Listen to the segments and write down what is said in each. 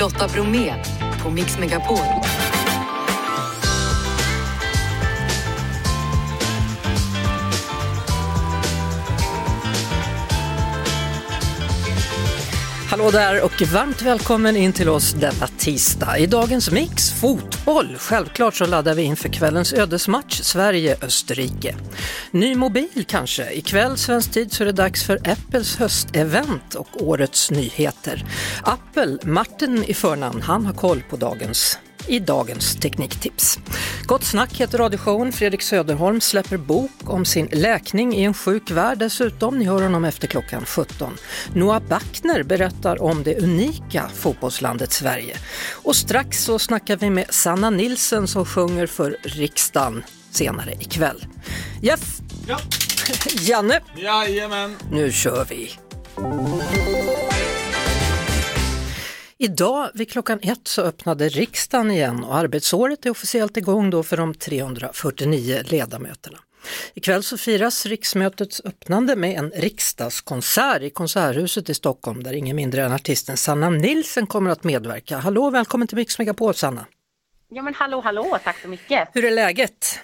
Lotta Bromé på Mix Megapol. Hallå där och varmt välkommen in till oss denna tisdag. I dagens mix, fotboll. Självklart så laddar vi in för kvällens ödesmatch, Sverige-Österrike. Ny mobil kanske. Ikväll svensk tid så är det dags för Apples höstevent och årets nyheter. Apple, Martin i förnamn, han har koll på dagens tekniktips. Gott snack heter radioshowen. Fredrik Söderholm släpper bok om sin läkning i en sjuk värld dessutom. Ni hör honom efter klockan 17. Noa Bachner berättar om det unika fotbollslandet Sverige. Och strax så snackar vi med Sanna Nielsen som sjunger för riksdagen senare ikväll. Yes! Ja. Janne! Jajamän! Nu kör vi! Idag vid klockan 1 så öppnade riksdagen igen och arbetsåret är officiellt igång då för de 349 ledamöterna. Ikväll så firas riksmötets öppnande med en riksdagskonsert i Konserthuset i Stockholm där ingen mindre än artisten Sanna Nielsen kommer att medverka. Hallå, välkommen till Mix Megapol, Sanna. Ja men hallå, tack så mycket. Hur är läget?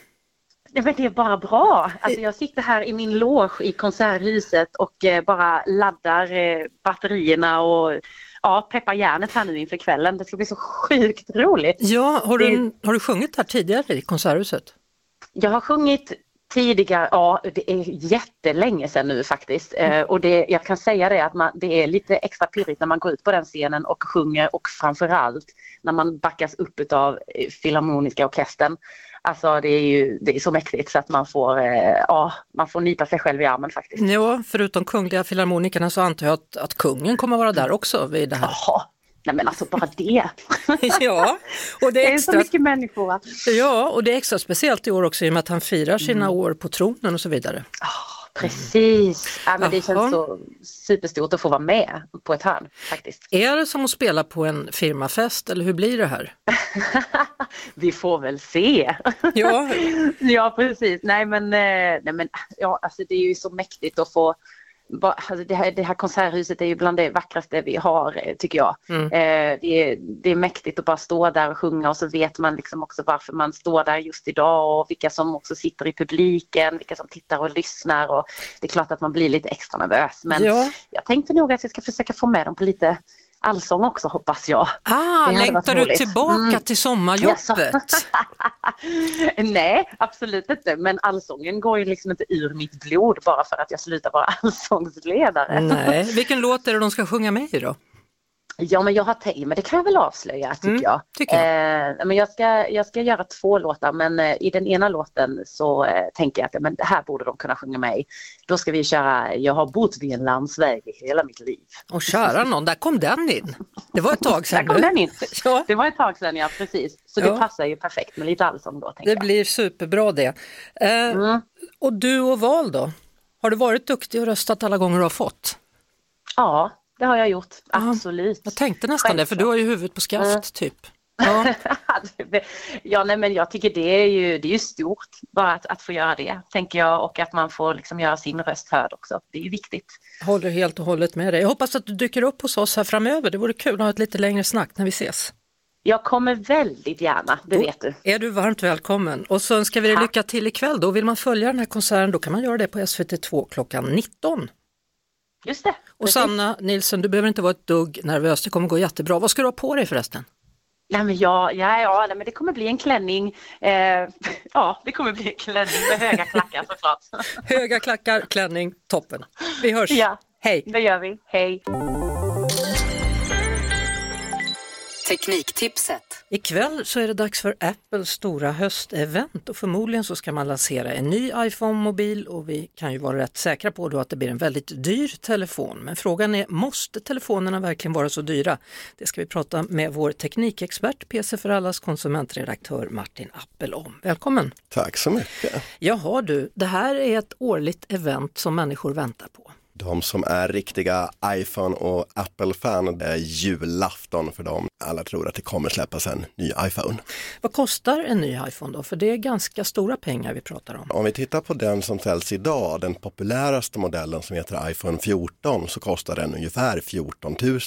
Det är bara bra. Alltså jag sitter här i min loge i Konserthuset och bara laddar batterierna och ja, peppa hjärnet här nu inför kvällen. Det ska bli så sjukt roligt. Ja, har du sjungit här tidigare i Konserthuset? Jag har sjungit tidigare, ja det är jättelänge sedan nu faktiskt. Och jag kan säga det att det är lite extra pirrigt när man går ut på den scenen och sjunger och framförallt när man backas upp av Filharmoniska orkestern. Alltså det är så mäktigt så att man får nypa sig själv i armen faktiskt. Ja, förutom kungliga filharmonikerna så antar jag att kungen kommer vara där också vid det här. Ja, nej men alltså bara det. Ja, och det är extra, så mycket människor va? Ja, och det är extra speciellt i år också i och med att han firar sina år på tronen och så vidare. Precis, ja, men det känns så superstort att få vara med på ett hörn faktiskt. Är det som att spela på en firmafest eller hur blir det här? Vi får väl se. Ja, ja precis. Nej men ja, alltså, det är ju så mäktigt att få alltså, det här Konserthuset är ju bland det vackraste vi har tycker jag. Det är mäktigt att bara stå där och sjunga och så vet man liksom också varför man står där just idag och vilka som också sitter i publiken, vilka som tittar och lyssnar och det är klart att man blir lite extra nervös men jag tänkte nog att jag ska försöka få med dem på lite allsång också hoppas jag. Längtar du tillbaka till sommarjobbet? Nej, absolut inte. Men allsången går ju liksom inte ur mitt blod bara för att jag slutar vara allsångsledare. Nej. Vilken låt är det de ska sjunga med i då? Ja, men jag har men det kan jag väl avslöja tycker jag. Men jag ska göra 2 låtar men i den ena låten så tänker jag att men det här borde de kunna sjunga mig. Då ska vi köra Jag har bott vid en landsväg i hela mitt liv. Och köra någon, där kom den in. Det var ett tag sedan. Där kom den in. Ja. Det var ett tag sedan, ja precis. Så det passar ju perfekt med lite allsång då tänker jag. Det blir superbra det. Och du och val då? Har du varit duktig och röstat alla gånger du har fått? Ja. Det har jag gjort, absolut. Jag tänkte nästan det, för du har ju huvudet på skaft, typ. Ja. Ja, nej men jag tycker det är ju stort bara att få göra det, tänker jag. Och att man får liksom göra sin röst hörd också. Det är ju viktigt. Håller helt och hållet med dig. Jag hoppas att du dyker upp hos oss här framöver. Det vore kul att ha ett lite längre snack när vi ses. Jag kommer väldigt gärna, det vet du. Är du varmt välkommen. Och så önskar vi dig lycka till ikväll då. Vill man följa den här konserten, då kan man göra det på SVT 2 klockan 19. Just det. Och precis. Sanna Nielsen, du behöver inte vara ett dugg nervös, det kommer gå jättebra. Vad ska du ha på dig förresten? Nej men men det kommer bli en klänning. Det kommer bli en klänning med höga klackar såklart. Höga klackar, klänning, toppen. Vi hörs. Ja, hej. Det gör vi. Hej. Tekniktipset. Ikväll så är det dags för Apples stora höstevent och förmodligen så ska man lansera en ny iPhone-mobil och vi kan ju vara rätt säkra på då att det blir en väldigt dyr telefon. Men frågan är, måste telefonerna verkligen vara så dyra? Det ska vi prata med vår teknikexpert, PC för allas konsumentredaktör Martin Appel om. Välkommen! Tack så mycket! Jaha du, det här är ett årligt event som människor väntar på. De som är riktiga iPhone- och Apple-fan, det är julafton för dem. Alla tror att det kommer släppas en ny iPhone. Vad kostar en ny iPhone då? För det är ganska stora pengar vi pratar om. Om vi tittar på den som säljs idag, den populäraste modellen som heter iPhone 14, så kostar den ungefär 14 000.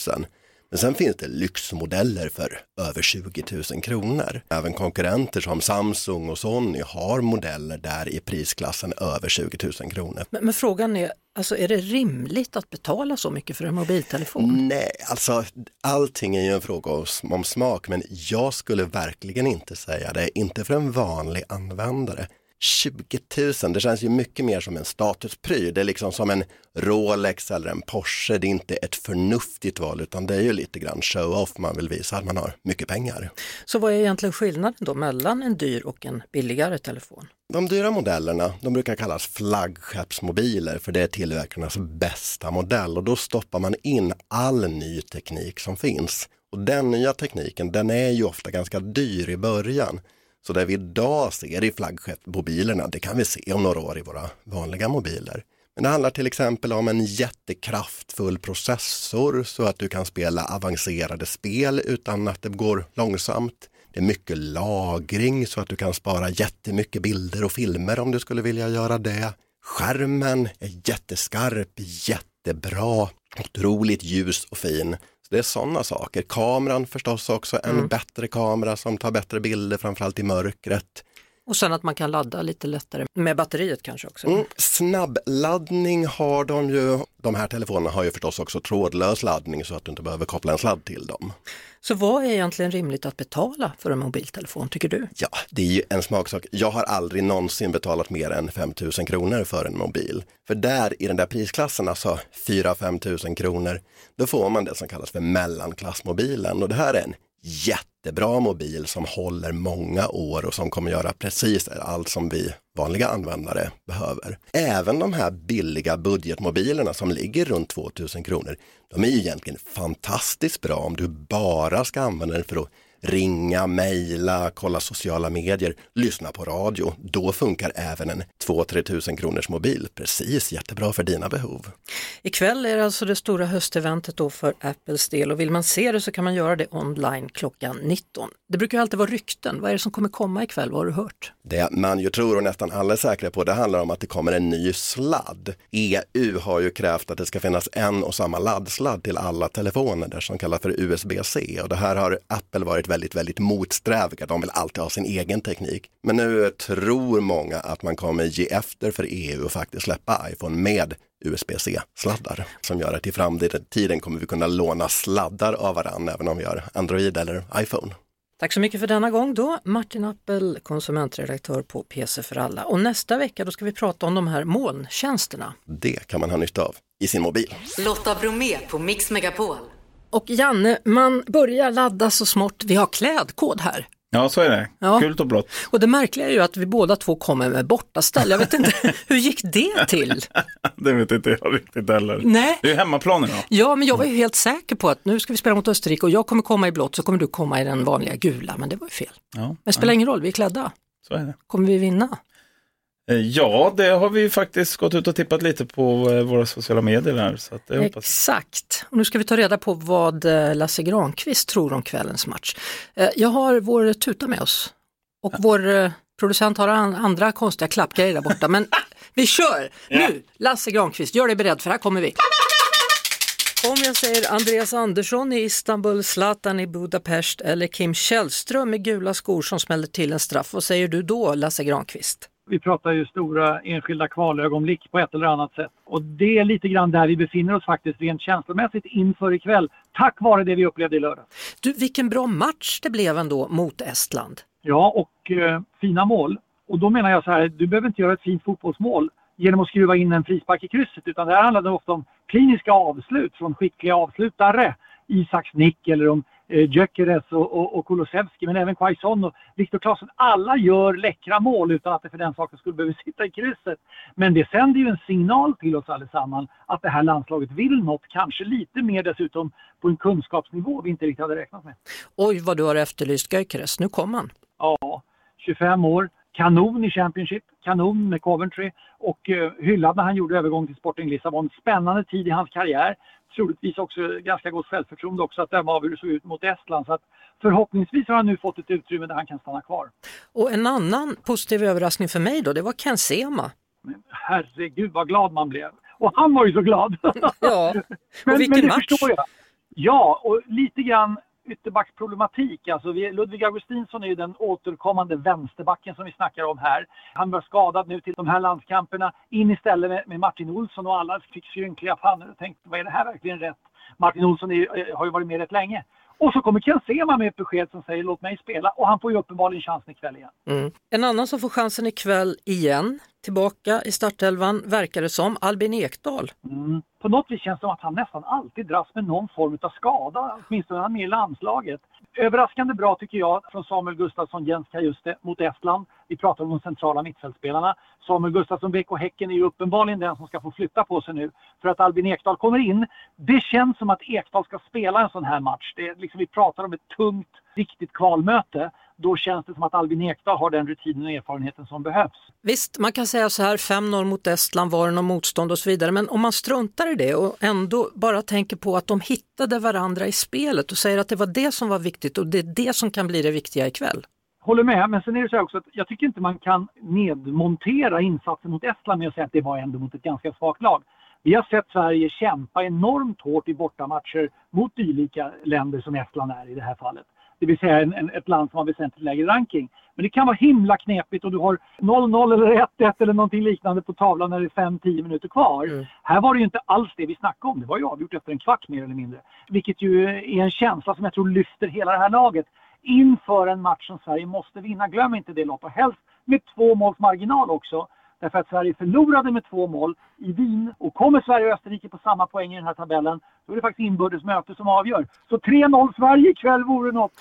Men sen finns det lyxmodeller för över 20 000 kronor. Även konkurrenter som Samsung och Sony har modeller där i prisklassen över 20 000 kronor. Men frågan är, alltså är det rimligt att betala så mycket för en mobiltelefon? Nej, alltså allting är ju en fråga om smak, men jag skulle verkligen inte säga det. Inte för en vanlig användare. 20 000, det känns ju mycket mer som en statuspryl. Det är liksom som en Rolex eller en Porsche. Det är inte ett förnuftigt val, utan det är ju lite grann show-off. Man vill visa att man har mycket pengar. Så vad är egentligen skillnaden då mellan en dyr och en billigare telefon? De dyra modellerna, de brukar kallas flaggskeppsmobiler, för det är tillverkarnas bästa modell. Och då stoppar man in all ny teknik som finns. Och den nya tekniken, den är ju ofta ganska dyr i början. Så det vi idag ser i flaggskeppsmobilerna, det kan vi se om några år i våra vanliga mobiler. Men det handlar till exempel om en jättekraftfull processor så att du kan spela avancerade spel utan att det går långsamt. Det är mycket lagring så att du kan spara jättemycket bilder och filmer om du skulle vilja göra det. Skärmen är jätteskarp, jättebra, otroligt ljus och fin. Det är sådana saker. Kameran förstås också. En bättre kamera som tar bättre bilder, framförallt i mörkret. Och sen att man kan ladda lite lättare med batteriet kanske också. Snabbladdning har de ju. De här telefonerna har ju förstås också trådlös laddning så att du inte behöver koppla en sladd till dem. Så vad är egentligen rimligt att betala för en mobiltelefon tycker du? Ja, det är ju en smaksak. Jag har aldrig någonsin betalat mer än 5 000 kronor för en mobil. För där i den där prisklassen, alltså 4-5 000 kronor, då får man det som kallas för mellanklassmobilen. Och det här är en jättebra mobil som håller många år och som kommer göra precis allt som vi vanliga användare behöver. Även de här billiga budgetmobilerna som ligger runt 2000 kronor, de är ju egentligen fantastiskt bra om du bara ska använda den för att ringa, mejla, kolla sociala medier, lyssna på radio. Då funkar även en 2-3 tusen kronors mobil precis jättebra för dina behov. Ikväll är det alltså det stora hösteventet då för Apples del, och vill man se det så kan man göra det online klockan 19. Det brukar alltid vara rykten. Vad är det som kommer komma ikväll? Vad har du hört? Det man ju tror och nästan alla är säkra på, det handlar om att det kommer en ny sladd. EU har ju krävt att det ska finnas en och samma laddsladd till alla telefoner där som kallas för USB-C, och det här har Apple varit väldigt, väldigt motsträviga. De vill alltid ha sin egen teknik. Men nu tror många att man kommer ge efter för EU och faktiskt släppa iPhone med USB-C-sladdar som gör att i framtiden kommer vi kunna låna sladdar av varandra även om vi har Android eller iPhone. Tack så mycket för denna gång då. Martin Appel, konsumentredaktör på PC för alla. Och nästa vecka då ska vi prata om de här molntjänsterna. Det kan man ha nytta av i sin mobil. Lotta Bromé på Mix Megapol. Och Janne, man börjar ladda så smått. Vi har klädkod här. Ja, så är det. Ja. Kult och blått. Och det märkliga är ju att vi båda två kommer med bortaställ. Jag vet inte, hur gick det till? Det vet inte jag riktigt heller. Nej. Det är ju hemmaplanen då. Ja, men jag var ju helt säker på att nu ska vi spela mot Österrike och jag kommer komma i blått så kommer du komma i den vanliga gula. Men det var ju fel. Ja, men det spelar ingen roll, vi är klädda. Så är det. Kommer vi vinna? Ja, det har vi faktiskt gått ut och tippat lite på våra sociala medier här. Så att jag hoppas. Exakt. Och nu ska vi ta reda på vad Lasse Granqvist tror om kvällens match. Jag har vår tuta med oss. Och vår producent har andra konstiga klappgrejer där borta. Men vi kör! Nu, Lasse Granqvist, gör dig beredd för här kommer vi. Om jag säger Andreas Andersson i Istanbul, Zlatan i Budapest eller Kim Källström i gula skor som smäller till en straff. Vad säger du då, Lasse Granqvist? Vi pratar ju stora enskilda kvalögonblick på ett eller annat sätt. Och det är lite grann där vi befinner oss faktiskt rent känslomässigt inför ikväll. Tack vare det vi upplevde i lördag. Du, vilken bra match det blev ändå mot Estland. Ja, och fina mål. Och då menar jag så här, du behöver inte göra ett fint fotbollsmål genom att skruva in en frispark i krysset. Utan det här handlade ofta om kliniska avslut från skickliga avslutare. Isaks nick eller om Gyökeres och Kolosevski, men även Quaison och Viktor Claesson. Alla gör läckra mål utan att det för den saken skulle behöva sitta i krysset. Men det sänder ju en signal till oss allesammans att det här landslaget vill något, kanske lite mer dessutom på en kunskapsnivå vi inte riktigt hade räknat med. Oj, vad du har efterlyst Gyökeres. Nu kommer han. Ja, 25 år. Kanon i Championship, kanon med Coventry och hyllad när han gjorde övergång till Sporting Lissabon. Spännande tid i hans karriär. Troligtvis också ganska gott självförtroende också att döma av hur det såg ut mot Estland. Så att förhoppningsvis har han nu fått ett utrymme där han kan stanna kvar. Och en annan positiv överraskning för mig då, det var Ken Sema. Men herregud vad glad man blev. Och han var ju så glad. Ja, och vilken match. Förstår jag. Ja, och lite grann ytterbacksproblematik. Alltså Ludvig Augustinsson är ju den återkommande vänsterbacken som vi snackar om här. Han var skadad nu till de här landskamperna. In istället med Martin Olsson, och alla fick synkliga pannor och tänkte, vad är det här verkligen rätt? Martin Olsson har ju varit med rätt länge. Och så kommer Ken Sema med ett besked som säger låt mig spela, och han får ju uppenbarligen chansen ikväll igen. Mm. En annan som får chansen ikväll igen, tillbaka i startelvan, verkar det som, Albin Ekdal. Mm. På något vis känns det som att han nästan alltid dras med någon form av skada, åtminstone när han är med i landslaget. Överraskande bra tycker jag från Samuel Gustafsson, Jens Kajuste mot Estland. Vi pratar om de centrala mittfältspelarna. Samuel Gustafsson, BK Häcken är ju uppenbarligen den som ska få flytta på sig nu för att Albin Ekdal kommer in. Det känns som att Ekdal ska spela en sån här match. Det är liksom, vi pratar om ett tungt, riktigt kvalmöte. Då känns det som att Albin Ekdal har den rutinen och erfarenheten som behövs. Visst, man kan säga så här, 5-0 mot Estland, var det någon motstånd och så vidare. Men om man struntar i det och ändå bara tänker på att de hittade varandra i spelet och säger att det var det som var viktigt och det är det som kan bli det viktiga ikväll. Håller med, men sen är det så här också att jag tycker inte man kan nedmontera insatsen mot Estland med att säga att det var ändå mot ett ganska svagt lag. Vi har sett Sverige kämpa enormt hårt i bortamatcher mot dylika länder som Estland är i det här fallet. Det vill säga ett land som har väsentligt lägre ranking. Men det kan vara himla knepigt och du har 0-0 eller 1-1 eller någonting liknande på tavlan när det är 5-10 minuter kvar. Mm. Här var det ju inte alls det vi snackade om. Det var ju avgjort efter en kvart mer eller mindre. Vilket ju är en känsla som jag tror lyfter hela det här laget inför en match som Sverige måste vinna. Glöm inte det, Lotta. Helst med 2-målsmarginal också. Därför att Sverige förlorade med 2 mål i Wien. Och kommer Sverige och Österrike på samma poäng i den här tabellen, då är det faktiskt inbördesmöte som avgör. Så 3-0 Sverige ikväll vore något.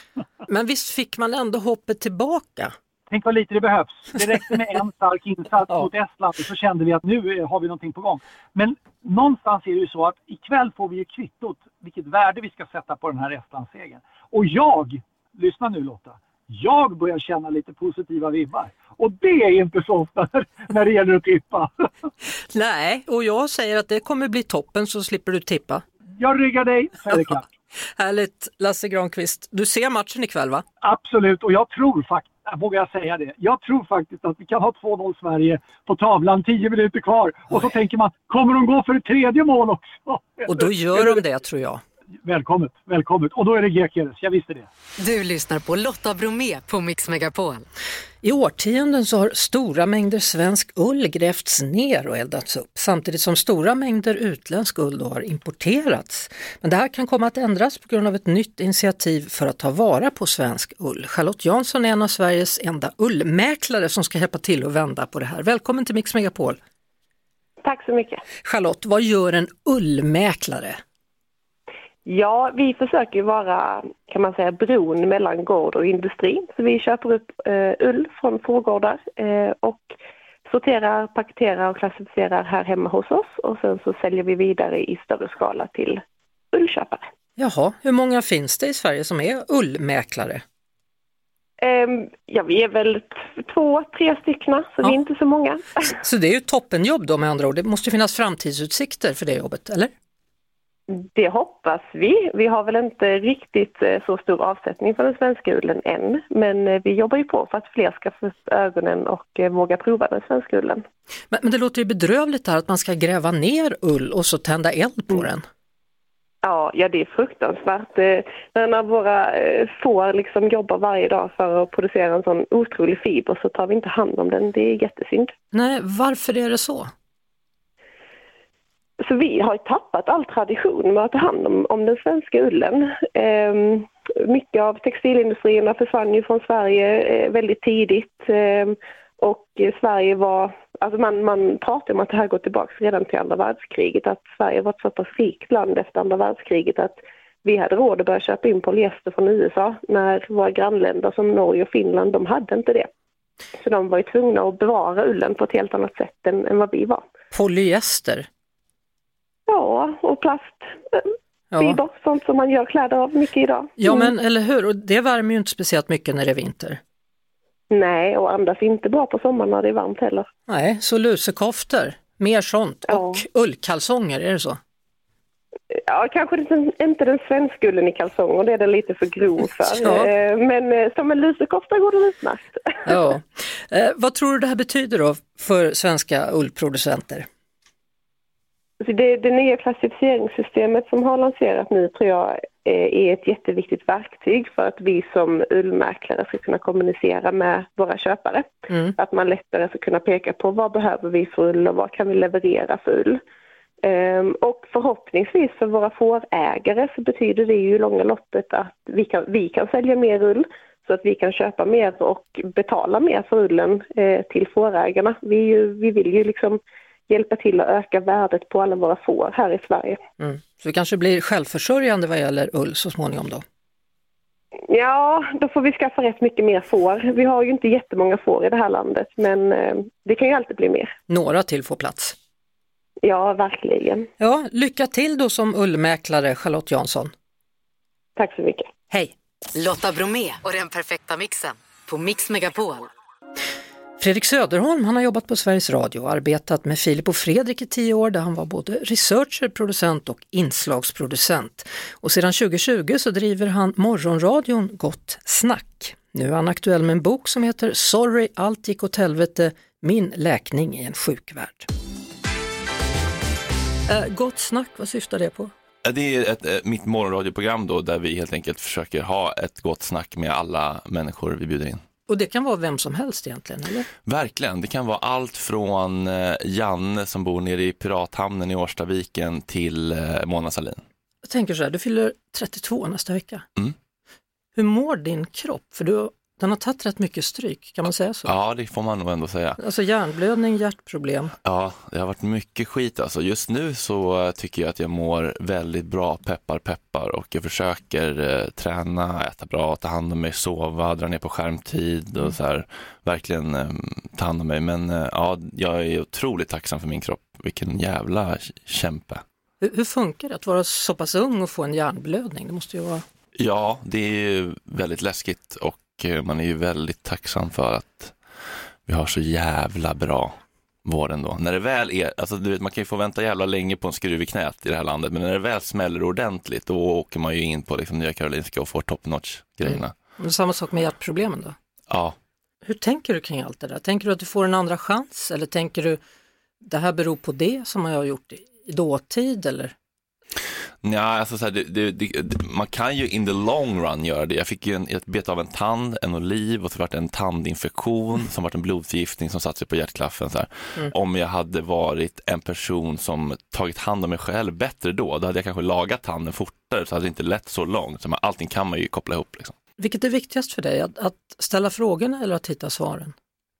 Men visst fick man ändå hoppet tillbaka? Tänk vad lite det behövs. Det räckte med en stark insats mot Estland och så kände vi att nu har vi någonting på gång. Men någonstans är det ju så att ikväll får vi ju kvittot vilket värde vi ska sätta på den här Estlandsegern. Och lyssna nu Lotta. Jag börjar känna lite positiva vibbar. Och det är inte så ofta när det gäller att tippa. Nej, och jag säger att det kommer bli toppen så slipper du tippa. Jag ryggar dig, så är det klart. Härligt, Lasse Granqvist. Du ser matchen ikväll va? Absolut, och jag tror faktiskt, vågar jag säga det, jag tror faktiskt att vi kan ha 2-0 Sverige på tavlan, 10 minuter kvar. Och så tänker man, kommer de gå för ett 3:e mål också? Och då gör de det tror jag. Välkommet, välkommet. Och då är det Gyökeres, jag visste det. Du lyssnar på Lotta Bromé på Mix Megapol. I årtionden så har stora mängder svensk ull grävts ner och eldats upp samtidigt som stora mängder utländsk ull har importerats. Men det här kan komma att ändras på grund av ett nytt initiativ för att ta vara på svensk ull. Charlotte Jansson är en av Sveriges enda ullmäklare som ska hjälpa till att vända på det här. Välkommen till Mix Megapol. Tack så mycket. Charlotte, vad gör en ullmäklare? Ja, vi försöker vara, kan man säga, bron mellan gård och industri. Så vi köper upp ull från fårgårdar och sorterar, paketerar och klassificerar här hemma hos oss. Och sen så säljer vi vidare i större skala till ullköpare. Jaha, hur många finns det i Sverige som är ullmäklare? Ja, vi är väl 2-3 stycken, så vi är inte så många. Så det är ju toppenjobb då med andra ord. Det måste finnas framtidsutsikter för det jobbet, eller? Det hoppas vi. Vi har väl inte riktigt så stor avsättning för den svenska ullen än. Men vi jobbar ju på för att fler ska få upp ögonen och våga prova den svenska ullen. Men det låter ju bedrövligt här att man ska gräva ner ull och så tända eld på den. Ja, det är fruktansvärt. När våra får liksom jobbar varje dag för att producera en sån otrolig fiber så tar vi inte hand om den. Det är jättesynd. Nej, varför är det så? Så vi har tappat all tradition med att ta hand om den svenska ullen. Mycket av textilindustrierna försvann ju från Sverige väldigt tidigt. Och Sverige var, alltså man pratar om att det här går tillbaka redan till andra världskriget. Att Sverige var ett så pass rikt land efter andra världskriget att vi hade råd att börja köpa in polyester från USA. När våra grannländer som Norge och Finland, de hade inte det. Så de var ju tvungna att bevara ullen på ett helt annat sätt än vad vi var. Polyester? Ja, och plast. Fiber, sånt som man gör kläder av mycket idag. Ja, men eller hur? Och det värmer ju inte speciellt mycket när det är vinter. Nej, och andas inte bra på sommaren när det är varmt heller. Nej, så lusekofter, mer sånt. Ja. Och ullkalsonger, är det så? Ja, kanske inte den svenska ullen i kalsonger, det är den lite för grov för. Ja. Men som en lusekofta går det utmärkt. Ja. Vad tror du det här betyder då för svenska ullproducenter? Det nya klassificeringssystemet som har lanserat nu tror jag är ett jätteviktigt verktyg för att vi som urlmäklare ska kunna kommunicera med våra köpare. Mm. Att man lättare ska kunna peka på vad behöver vi för ull och vad kan vi leverera för ull. Och förhoppningsvis för våra fårägare så betyder det ju i långa loppet att vi kan sälja mer ull så att vi kan köpa mer och betala mer för ullen till fårägarna. Vi vill ju liksom hjälpa till att öka värdet på alla våra får här i Sverige. Mm. Så vi kanske blir självförsörjande vad gäller ull så småningom då? Ja, då får vi skaffa rätt mycket mer får. Vi har ju inte jättemånga får i det här landet, men det kan ju alltid bli mer. Några till får plats. Ja, verkligen. Ja, lycka till då som ullmäklare, Charlotte Jansson. Tack så mycket. Hej. Lotta Bromé och den perfekta mixen på Mix Megapol. Fredrik Söderholm, han har jobbat på Sveriges Radio och arbetat med Filip och Fredrik i 10 år där han var både researcher, producent och inslagsproducent. Och sedan 2020 så driver han morgonradion Gott snack. Nu är han aktuell med en bok som heter Sorry, allt gick åt helvete, min läkning i en sjukvärld. Gott snack, vad syftar det på? Det är mitt morgonradioprogram då, där vi helt enkelt försöker ha ett gott snack med alla människor vi bjuder in. Och det kan vara vem som helst egentligen, eller? Verkligen, det kan vara allt från Janne som bor nere i Pirathamnen i Årstaviken till Mona Sahlin. Jag tänker så här, du fyller 32 nästa vecka. Mm. Hur mår din kropp? För den har tagit rätt mycket stryk, kan man säga så? Ja, det får man nog ändå säga. Alltså hjärnblödning, hjärtproblem. Ja, det har varit mycket skit alltså. Just nu så tycker jag att jag mår väldigt bra, peppar och jag försöker träna, äta bra, ta hand om mig, sova, dra ner på skärmtid och så här. Verkligen ta hand om mig. Men ja, jag är otroligt tacksam för min kropp. Vilken jävla kämpe. Hur funkar det att vara så pass ung och få en hjärnblödning? Det måste ju vara... Ja, det är ju väldigt läskigt och man är ju väldigt tacksam för att vi har så jävla bra vård ändå. När det väl är, alltså du vet, man kan ju få vänta jävla länge på en skruv i knät i det här landet, men när det väl smäller ordentligt då åker man ju in på liksom Nya Karolinska och får top-notch-grejerna. Mm. Samma sak med hjärtproblemen då? Ja. Hur tänker du kring allt det där? Tänker du att du får en andra chans eller tänker du det här beror på det som jag har gjort i dåtid eller? Ja, alltså så här, man kan ju in the long run göra det. Jag fick ju ett bet av en tand, en oliv och så vart en tandinfektion som vart en blodförgiftning som satt sig på hjärtklaffen. Så här. Mm. Om jag hade varit en person som tagit hand om mig själv bättre då hade jag kanske lagat tanden fortare så hade det inte lett så långt. Så man, allting kan man ju koppla ihop. Liksom. Vilket är viktigast för dig? Att ställa frågorna eller att hitta svaren?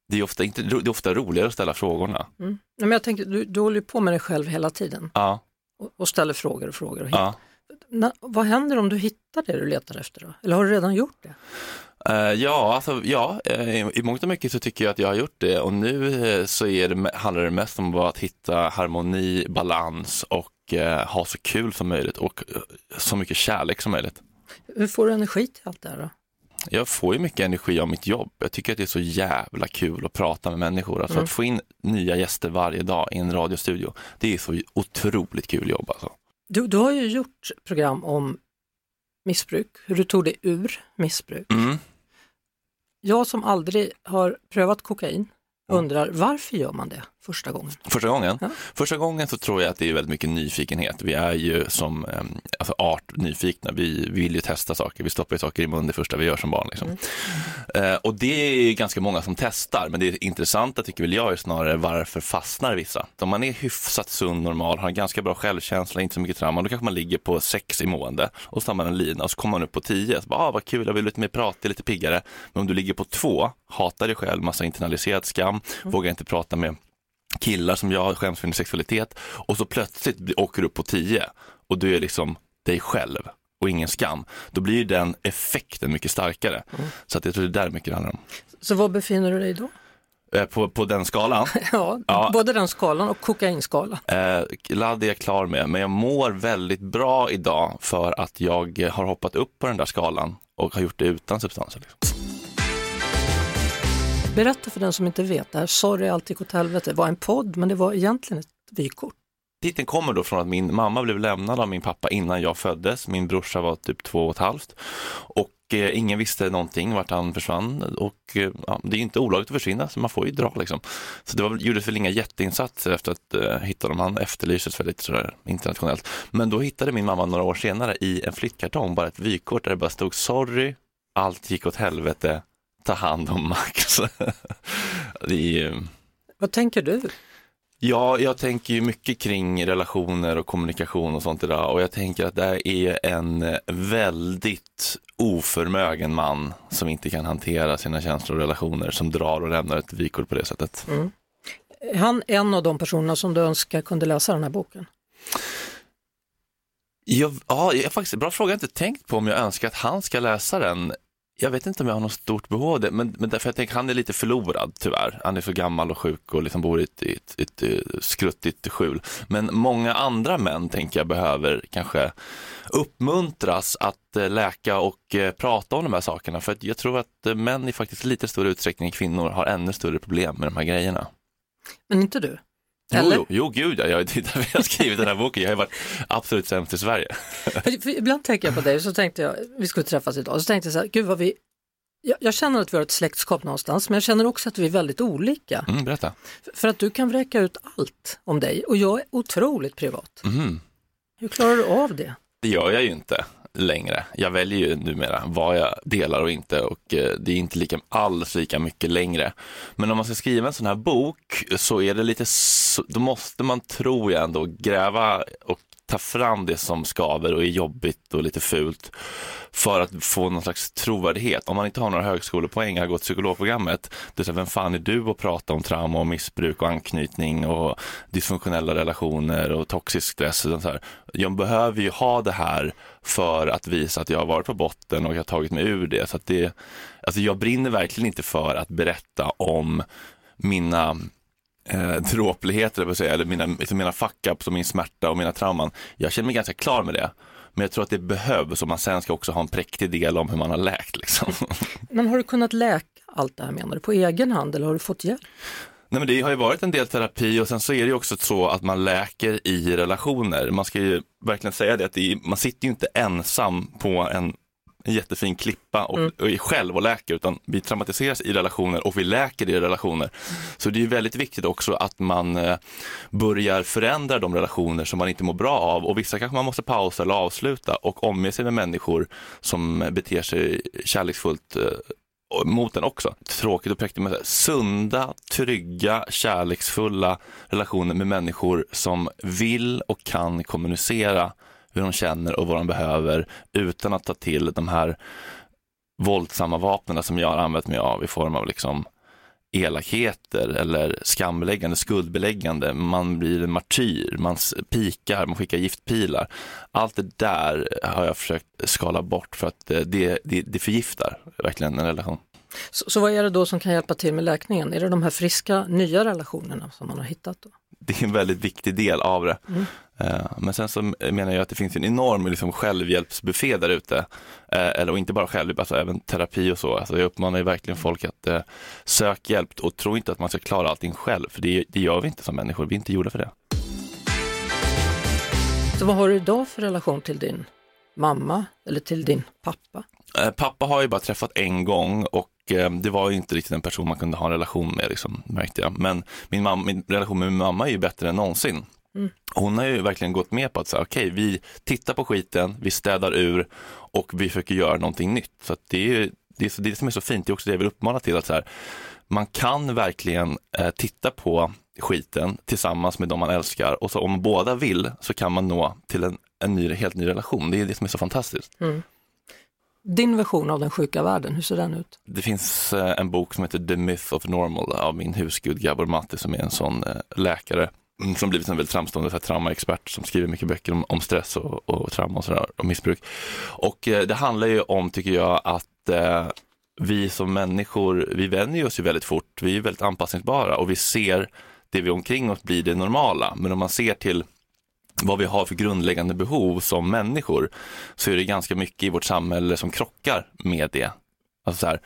Det är ofta roligare att ställa frågorna. Mm. Men jag tänker, du håller ju på med dig själv hela tiden. Ja. Och ställer frågor. Och ja. Vad händer om du hittar det du letar efter då? Eller har du redan gjort det? I mångt och mycket så tycker jag att jag har gjort det. Och nu så handlar det mest om att hitta harmoni, balans och ha så kul som möjligt. Och så mycket kärlek som möjligt. Hur får du energi till allt det här då? Jag får ju mycket energi av mitt jobb. Jag tycker att det är så jävla kul att prata med människor. Alltså att få in nya gäster varje dag i en radiostudio. Det är så otroligt kul jobb alltså. Du har ju gjort program om missbruk. Hur du tog dig ur missbruk. Mm. Jag som aldrig har prövat kokain undrar, varför gör man det första gången? Ja. Första gången så tror jag att det är väldigt mycket nyfikenhet. Vi är ju som art nyfikna. Vi vill ju testa saker. Vi stoppar ju saker i munnen det första vi gör som barn. Liksom. Mm. Och det är ju ganska många som testar. Men det intressanta tycker väl jag är snarare varför fastnar vissa. Om man är hyfsat sund, normal, har en ganska bra självkänsla, inte så mycket trauma, då kanske man ligger på 6 i mående och så har man en lina och så kommer man upp på 10. Och så bara, vad kul, jag vill lite mer prata, lite piggare. Men om du ligger på 2, hatar dig själv, massa internaliserad skam, vågar inte prata med killar som jag skäms för min sexualitet och så plötsligt åker du upp på 10 och du är liksom dig själv och ingen skam, då blir ju den effekten mycket starkare. Så att jag tror det där mycket det handlar om. Så vad befinner du dig då? På den skalan? Ja, både den skalan och kokainskalan. Ladd är jag klar med, men jag mår väldigt bra idag för att jag har hoppat upp på den där skalan och har gjort det utan substanser liksom. Berätta för den som inte vet det här. Sorry, allt gick åt helvete. Det var en podd, men det var egentligen ett vykort. Titeln kommer då från att min mamma blev lämnad av min pappa innan jag föddes. Min brorsa var typ 2,5 och ingen visste någonting vart han försvann. Och ja, det är inte olagligt att försvinna så man får ju dra liksom. Så det var, gjordes väl inga jätteinsatser efter att hitta dem. Han efterlyses väldigt sådär internationellt. Men då hittade min mamma några år senare i en flyttkartong bara ett vykort där det bara stod Sorry, allt gick åt helvete, ta hand om Max. Det är, vad tänker du? Ja, jag tänker ju mycket kring relationer och kommunikation och sånt idag. Och jag tänker att det är en väldigt oförmögen man som inte kan hantera sina känslor och relationer som drar och lämnar ett vykort på det sättet. Mm. Han är en av de personerna som du önskar kunde läsa den här boken? Jag faktiskt, bra fråga. Jag har inte tänkt på om jag önskar att han ska läsa den. Jag vet inte om jag har något stort behov av det, men därför jag tänker han är lite förlorad tyvärr. Han är så gammal och sjuk och liksom bor i ett skruttigt skjul. Men många andra män tänker jag behöver kanske uppmuntras att läka och prata om de här sakerna. För att jag tror att män i faktiskt lite större utsträckning än kvinnor har ännu större problem med de här grejerna. Men inte du? Eller? Jo, gud, jag har skrivit den här boken. Jag har varit absolut sämst i Sverige. För ibland tänker jag på dig, så tänkte jag, vi skulle träffas idag, och så tänkte jag så här, gud vad vi... Jag känner att vi har ett släktskap någonstans, men jag känner också att vi är väldigt olika. Mm, berätta. För att du kan vräka ut allt om dig, och jag är otroligt privat. Mm. Hur klarar du av det? Det gör jag ju inte längre. Jag väljer ju numera vad jag delar och inte, och det är inte alls lika mycket längre. Men om man ska skriva en sån här bok så är det lite då måste man, tror jag ändå, gräva och ta fram det som skaver och är jobbigt och lite fult för att få någon slags trovärdighet. Om man inte har några högskolepoäng har gått psykologprogrammet, det är så här, vem fan är du att prata om trauma och missbruk och anknytning och dysfunktionella relationer och toxisk stress och så här. Jag behöver ju ha det här för att visa att jag har varit på botten och jag har tagit mig ur det. Så att det, alltså jag brinner verkligen inte för att berätta om mina dråpligheter, eller mina fuck-ups och min smärta och mina trauman. Jag känner mig ganska klar med det, men jag tror att det behövs, och man sen ska också ha en präktig del om hur man har läkt liksom. Men har du kunnat läka allt det här, menar du, på egen hand, eller har du fått hjälp? Nej, men det har ju varit en del terapi, och sen så är det ju också så att man läker i relationer. Man ska ju verkligen säga det, att man sitter ju inte ensam på en jättefin klippa och är själv och läker, utan vi traumatiseras i relationer och vi läker i relationer. Så det är ju väldigt viktigt också att man börjar förändra de relationer som man inte mår bra av, och vissa kanske man måste pausa eller avsluta, och omge sig med människor som beter sig kärleksfullt mot den också. Tråkigt och präktigt, men sunda, trygga, kärleksfulla relationer med människor som vill och kan kommunicera hur de känner och vad de behöver, utan att ta till de här våldsamma vapnen som jag har använt mig av i form av liksom elakheter eller skambeläggande, skuldbeläggande. Man blir en martyr, man pikar, man skickar giftpilar. Allt det där har jag försökt skala bort, för att det förgiftar verkligen en relation. Så vad är det då som kan hjälpa till med läkningen? Är det de här friska, nya relationerna som man har hittat då? Det är en väldigt viktig del av det. Mm. Men sen så menar jag att det finns en enorm liksom självhjälpsbuffé där ute. Eller inte bara självhjälp, alltså även terapi och så. Alltså jag uppmanar ju verkligen folk att söka hjälp, och tro inte att man ska klara allting själv. För det gör vi inte som människor, vi är inte gjorda för det. Så vad har du idag för relation till din mamma eller till din pappa? Pappa har ju bara träffat en gång, och det var ju inte riktigt en person man kunde ha en relation med, liksom, märkte jag. Men min relation med min mamma är ju bättre än någonsin. Mm. Hon har ju verkligen gått med på att säga, okej, vi tittar på skiten, vi städar ur och vi försöker göra någonting nytt. Så att det är det som är så fint, det är också det jag vill uppmana till, att så här, man kan verkligen titta på skiten tillsammans med de man älskar, och så om båda vill så kan man nå till en helt ny relation. Det är det som är så fantastiskt. Mm. Din version av den sjuka världen, hur ser den ut? Det finns en bok som heter The Myth of Normal av min husgud Gabor Mate, som är en sån läkare som blivit en väldigt framstående traumaexpert som skriver mycket böcker om stress och trauma och sådär, och missbruk. Och det handlar ju om, tycker jag, att vi som människor, vi vänjer oss ju väldigt fort, vi är väldigt anpassningsbara, och vi ser det vi omkring oss blir det normala. Men om man ser till vad vi har för grundläggande behov som människor, så är det ganska mycket i vårt samhälle som krockar med det Alltså så här,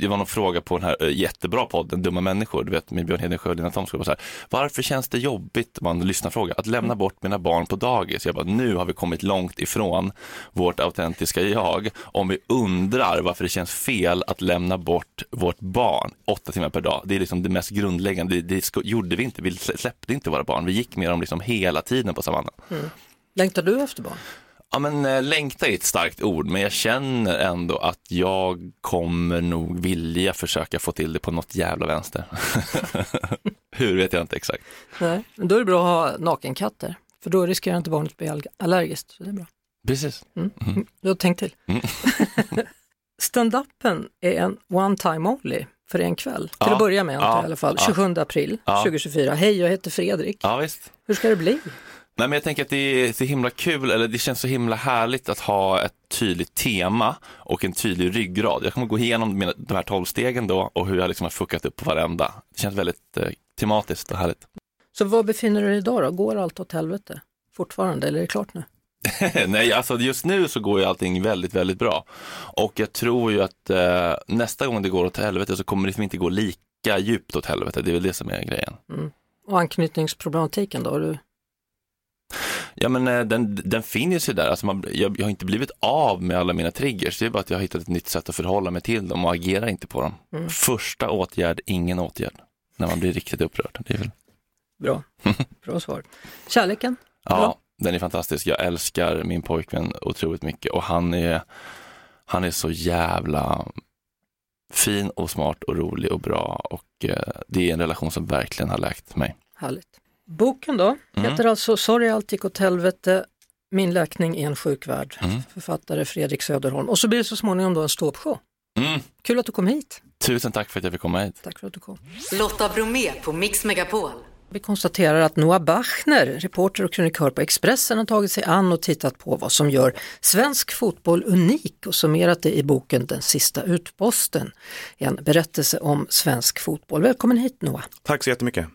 det var någon fråga på den här jättebra podden Dumma människor, du vet, med Björn Hedensjö och Lina Thomsgård, så här, varför känns det jobbigt, man lyssnar fråga, att lämna bort mina barn på dagis? Jag bara, nu har vi kommit långt ifrån vårt autentiska jag om vi undrar varför det känns fel att lämna bort vårt barn 8 timmar per dag. Det är liksom det mest grundläggande. Det gjorde vi inte, vi släppte inte våra barn. Vi gick med dem liksom hela tiden på savannen. Längtar du efter barn? Ja, men längta är ett starkt ord, men jag känner ändå att jag kommer nog vilja försöka få till det på något jävla vänster. Hur vet jag inte exakt. Nej, men då är det bra att ha nakenkatter, för då riskerar inte barnet att bli allergiskt, så det är bra. Precis. Då tänk till. Stand-upen är en one time only för en kväll, till att börja med i alla fall, 27 april 2024. Hej, jag heter Fredrik. Ja, visst. Hur ska det bli? Nej, men jag tänker att det är så himla kul, eller det känns så himla härligt att ha ett tydligt tema och en tydlig ryggrad. Jag kommer gå igenom de här 12 stegen då och hur jag liksom har fuckat upp på varenda. Det känns väldigt tematiskt och härligt. Så var befinner du dig idag då? Går allt åt helvete fortfarande, eller är det klart nu? Nej, alltså just nu så går ju allting väldigt, väldigt bra. Och jag tror ju att nästa gång det går åt helvete så kommer det inte gå lika djupt åt helvete. Det är väl det som är grejen. Mm. Och anknytningsproblematiken då, har du... Ja, men den finns ju där. Alltså jag har inte blivit av med alla mina triggers. Det är bara att jag har hittat ett nytt sätt att förhålla mig till dem och agera inte på dem. Mm. Första åtgärd, ingen åtgärd. När man blir riktigt upprörd. Det är väl... Bra svar. Kärleken? Ja, bra. Den är fantastisk. Jag älskar min pojkvän otroligt mycket. Och han är så jävla fin och smart och rolig och bra. Och det är en relation som verkligen har läkt mig. Härligt. Boken då heter alltså Sorry, allt gick åt helvete, min läkning i en sjukvärld. Författare Fredrik Söderholm. Och så blir det så småningom då en ståpshow. Kul att du kom hit. Tusen tack för att jag fick komma hit. Tack för att du kom. Lotta Bromé på Mix Megapol. Vi konstaterar att Noa Bachner, reporter och kronikör på Expressen, har tagit sig an och tittat på vad som gör svensk fotboll unik och summerat det i boken Den sista utposten. En berättelse om svensk fotboll. Välkommen hit, Noa. Tack så jättemycket.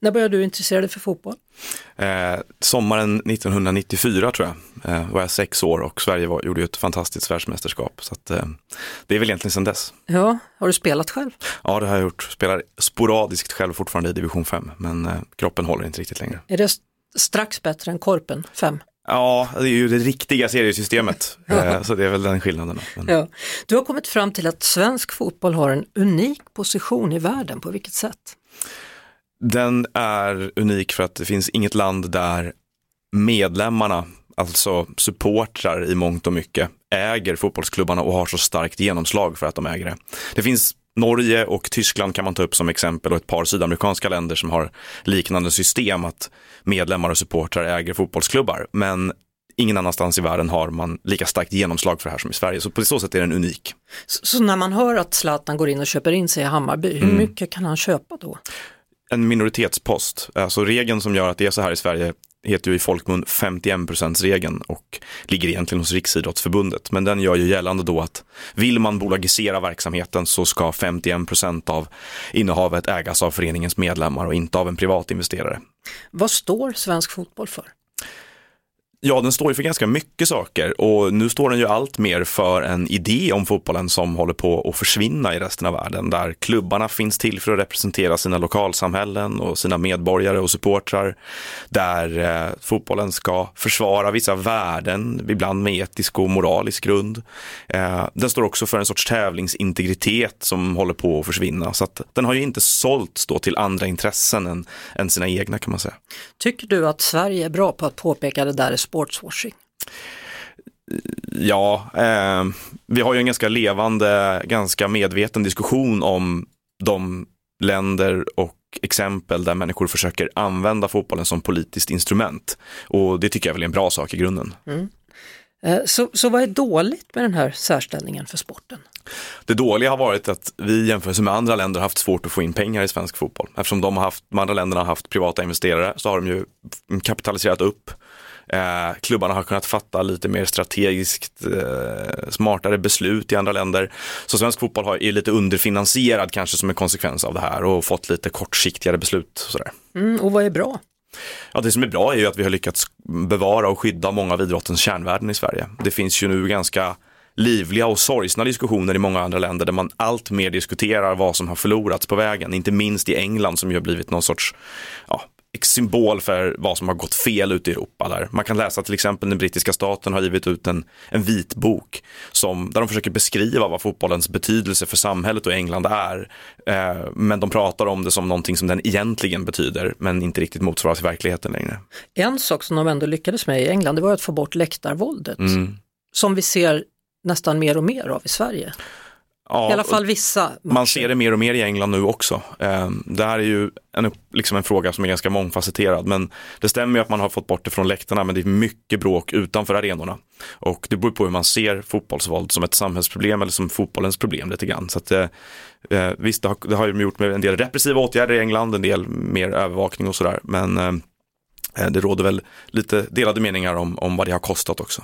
När började du intressera dig för fotboll? Sommaren 1994 tror jag. Var jag 6 år och Sverige gjorde ju ett fantastiskt världsmästerskap. Så att, det är väl egentligen sedan dess. Ja, har du spelat själv? Ja, det har jag gjort. Spelar sporadiskt själv fortfarande i division 5, men kroppen håller inte riktigt längre. Är det strax bättre än korpen 5? Ja, det är ju det riktiga seriesystemet, så det är väl den skillnaden. Men... Ja. Du har kommit fram till att svensk fotboll har en unik position i världen. På vilket sätt? Den är unik för att det finns inget land där medlemmarna, alltså supportrar i mångt och mycket, äger fotbollsklubbarna och har så starkt genomslag för att de äger det. Det finns Norge och Tyskland kan man ta upp som exempel, och ett par sydamerikanska länder som har liknande system att medlemmar och supportrar äger fotbollsklubbar. Men ingen annanstans i världen har man lika starkt genomslag för det här som i Sverige. Så på så sätt är den unik. Så när man hör att Zlatan går in och köper in sig i Hammarby, hur mycket kan han köpa då? En minoritetspost. Alltså regeln som gör att det är så här i Sverige heter ju i folkmun 51%-regeln och ligger egentligen hos Riksidrottsförbundet. Men den gör ju gällande då att vill man bolagisera verksamheten så ska 51% av innehavet ägas av föreningens medlemmar och inte av en privatinvesterare. Vad står svensk fotboll för? Ja, den står ju för ganska mycket saker, och nu står den ju allt mer för en idé om fotbollen som håller på att försvinna i resten av världen, där klubbarna finns till för att representera sina lokalsamhällen och sina medborgare och supportrar, där fotbollen ska försvara vissa värden, ibland med etisk och moralisk grund. Den står också för en sorts tävlingsintegritet som håller på att försvinna, så att den har ju inte sålts då till andra intressen än sina egna, kan man säga. Tycker du att Sverige är bra på att påpeka det där sportswashing? Ja, vi har ju en ganska levande, ganska medveten diskussion om de länder och exempel där människor försöker använda fotbollen som politiskt instrument. Och det tycker jag väl är en bra sak i grunden. Så vad är dåligt med den här särställningen för sporten? Det dåliga har varit att vi jämfört med andra länder har haft svårt att få in pengar i svensk fotboll. Eftersom de andra länderna har haft privata investerare så har de ju kapitaliserat upp. Klubbarna har kunnat fatta lite mer strategiskt smartare beslut i andra länder. Så svensk fotboll är lite underfinansierad kanske som en konsekvens av det här och fått lite kortsiktigare beslut. Sådär. Och vad är bra? Ja, det som är bra är ju att vi har lyckats bevara och skydda många av idrottens kärnvärden i Sverige. Det finns ju nu ganska livliga och sorgsna diskussioner i många andra länder där man allt mer diskuterar vad som har förlorats på vägen. Inte minst i England som ju har blivit någon sorts symbol för vad som har gått fel ute i Europa. Där. Man kan läsa till exempel den brittiska staten har givit ut en vit bok där de försöker beskriva vad fotbollens betydelse för samhället och England är. Men de pratar om det som någonting som den egentligen betyder men inte riktigt motsvaras i verkligheten längre. En sak som de ändå lyckades med i England, det var att få bort läktarvåldet som vi ser nästan mer och mer av i Sverige. Ja, i alla fall vissa. Man ser det mer och mer i England nu också. Det här är ju en fråga som är ganska mångfacetterad, men det stämmer ju att man har fått bort det från läktarna, men det är mycket bråk utanför arenorna. Och det beror på hur man ser fotbollsvåld, som ett samhällsproblem eller som fotbollens problem lite grann. Så att, visst, det har ju gjort med en del repressiva åtgärder i England, en del mer övervakning och sådär, men det råder väl lite delade meningar om vad det har kostat också.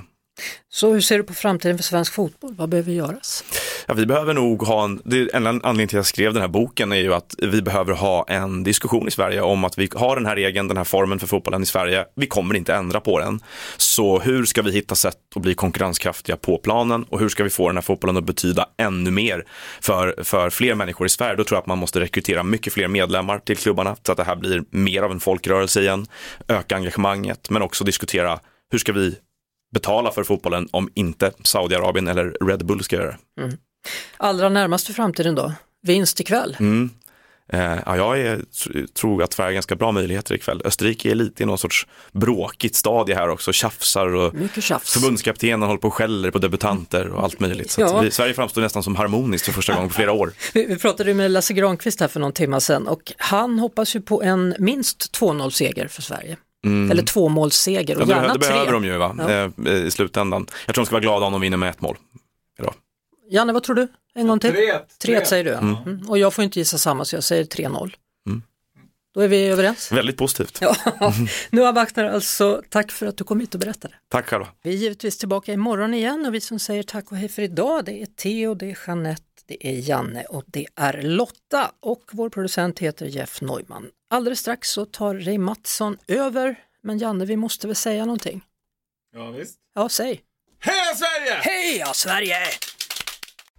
Så hur ser du på framtiden för svensk fotboll? Vad behöver göras? Ja, vi behöver nog ha en anledning till att jag skrev den här boken är ju att vi behöver ha en diskussion i Sverige om att vi har den här formen för fotbollen i Sverige. Vi kommer inte ändra på den. Så hur ska vi hitta sätt att bli konkurrenskraftiga på planen och hur ska vi få den här fotbollen att betyda ännu mer för fler människor i Sverige? Då tror jag att man måste rekrytera mycket fler medlemmar till klubbarna så att det här blir mer av en folkrörelse igen. Öka engagemanget, men också diskutera hur ska vi betala för fotbollen om inte Saudiarabien eller Red Bull ska göra det. Mm. Allra närmaste framtiden då? Vinst ikväll? Jag tror att Sverige har ganska bra möjligheter ikväll. Österrike är lite i någon sorts bråkigt stadie här också. Tjafsar och förbundskaptenen håller på och skäller på debutanter och allt möjligt. Så Sverige framstår nästan som harmoniskt för första gången på flera år. Vi pratade ju med Lasse Granqvist här för någon timme sedan och han hoppas ju på en minst 2-0-seger för Sverige. Eller 2-målsseger och gärna 3. Det behöver de ju i slutändan. Jag tror de ska vara glada om de vinner med 1 mål idag. Janne, vad tror du? En gång till? 3-1 säger du. Mm. Och jag får inte gissa samma så jag säger 3-0. Då är vi överens. Väldigt positivt. Noa Bachner, alltså tack för att du kom hit och berättade. Tack själva. Vi är givetvis tillbaka imorgon igen och vi som säger tack och hej för idag, det är Theo, det är Jeanette, det är Janne och det är Lotta och vår producent heter Jeff Neumann. Alldeles strax så tar Ray Mattsson över, men Janne, vi måste väl säga någonting. Ja visst. Ja, säg. Heja Sverige! Heja Sverige!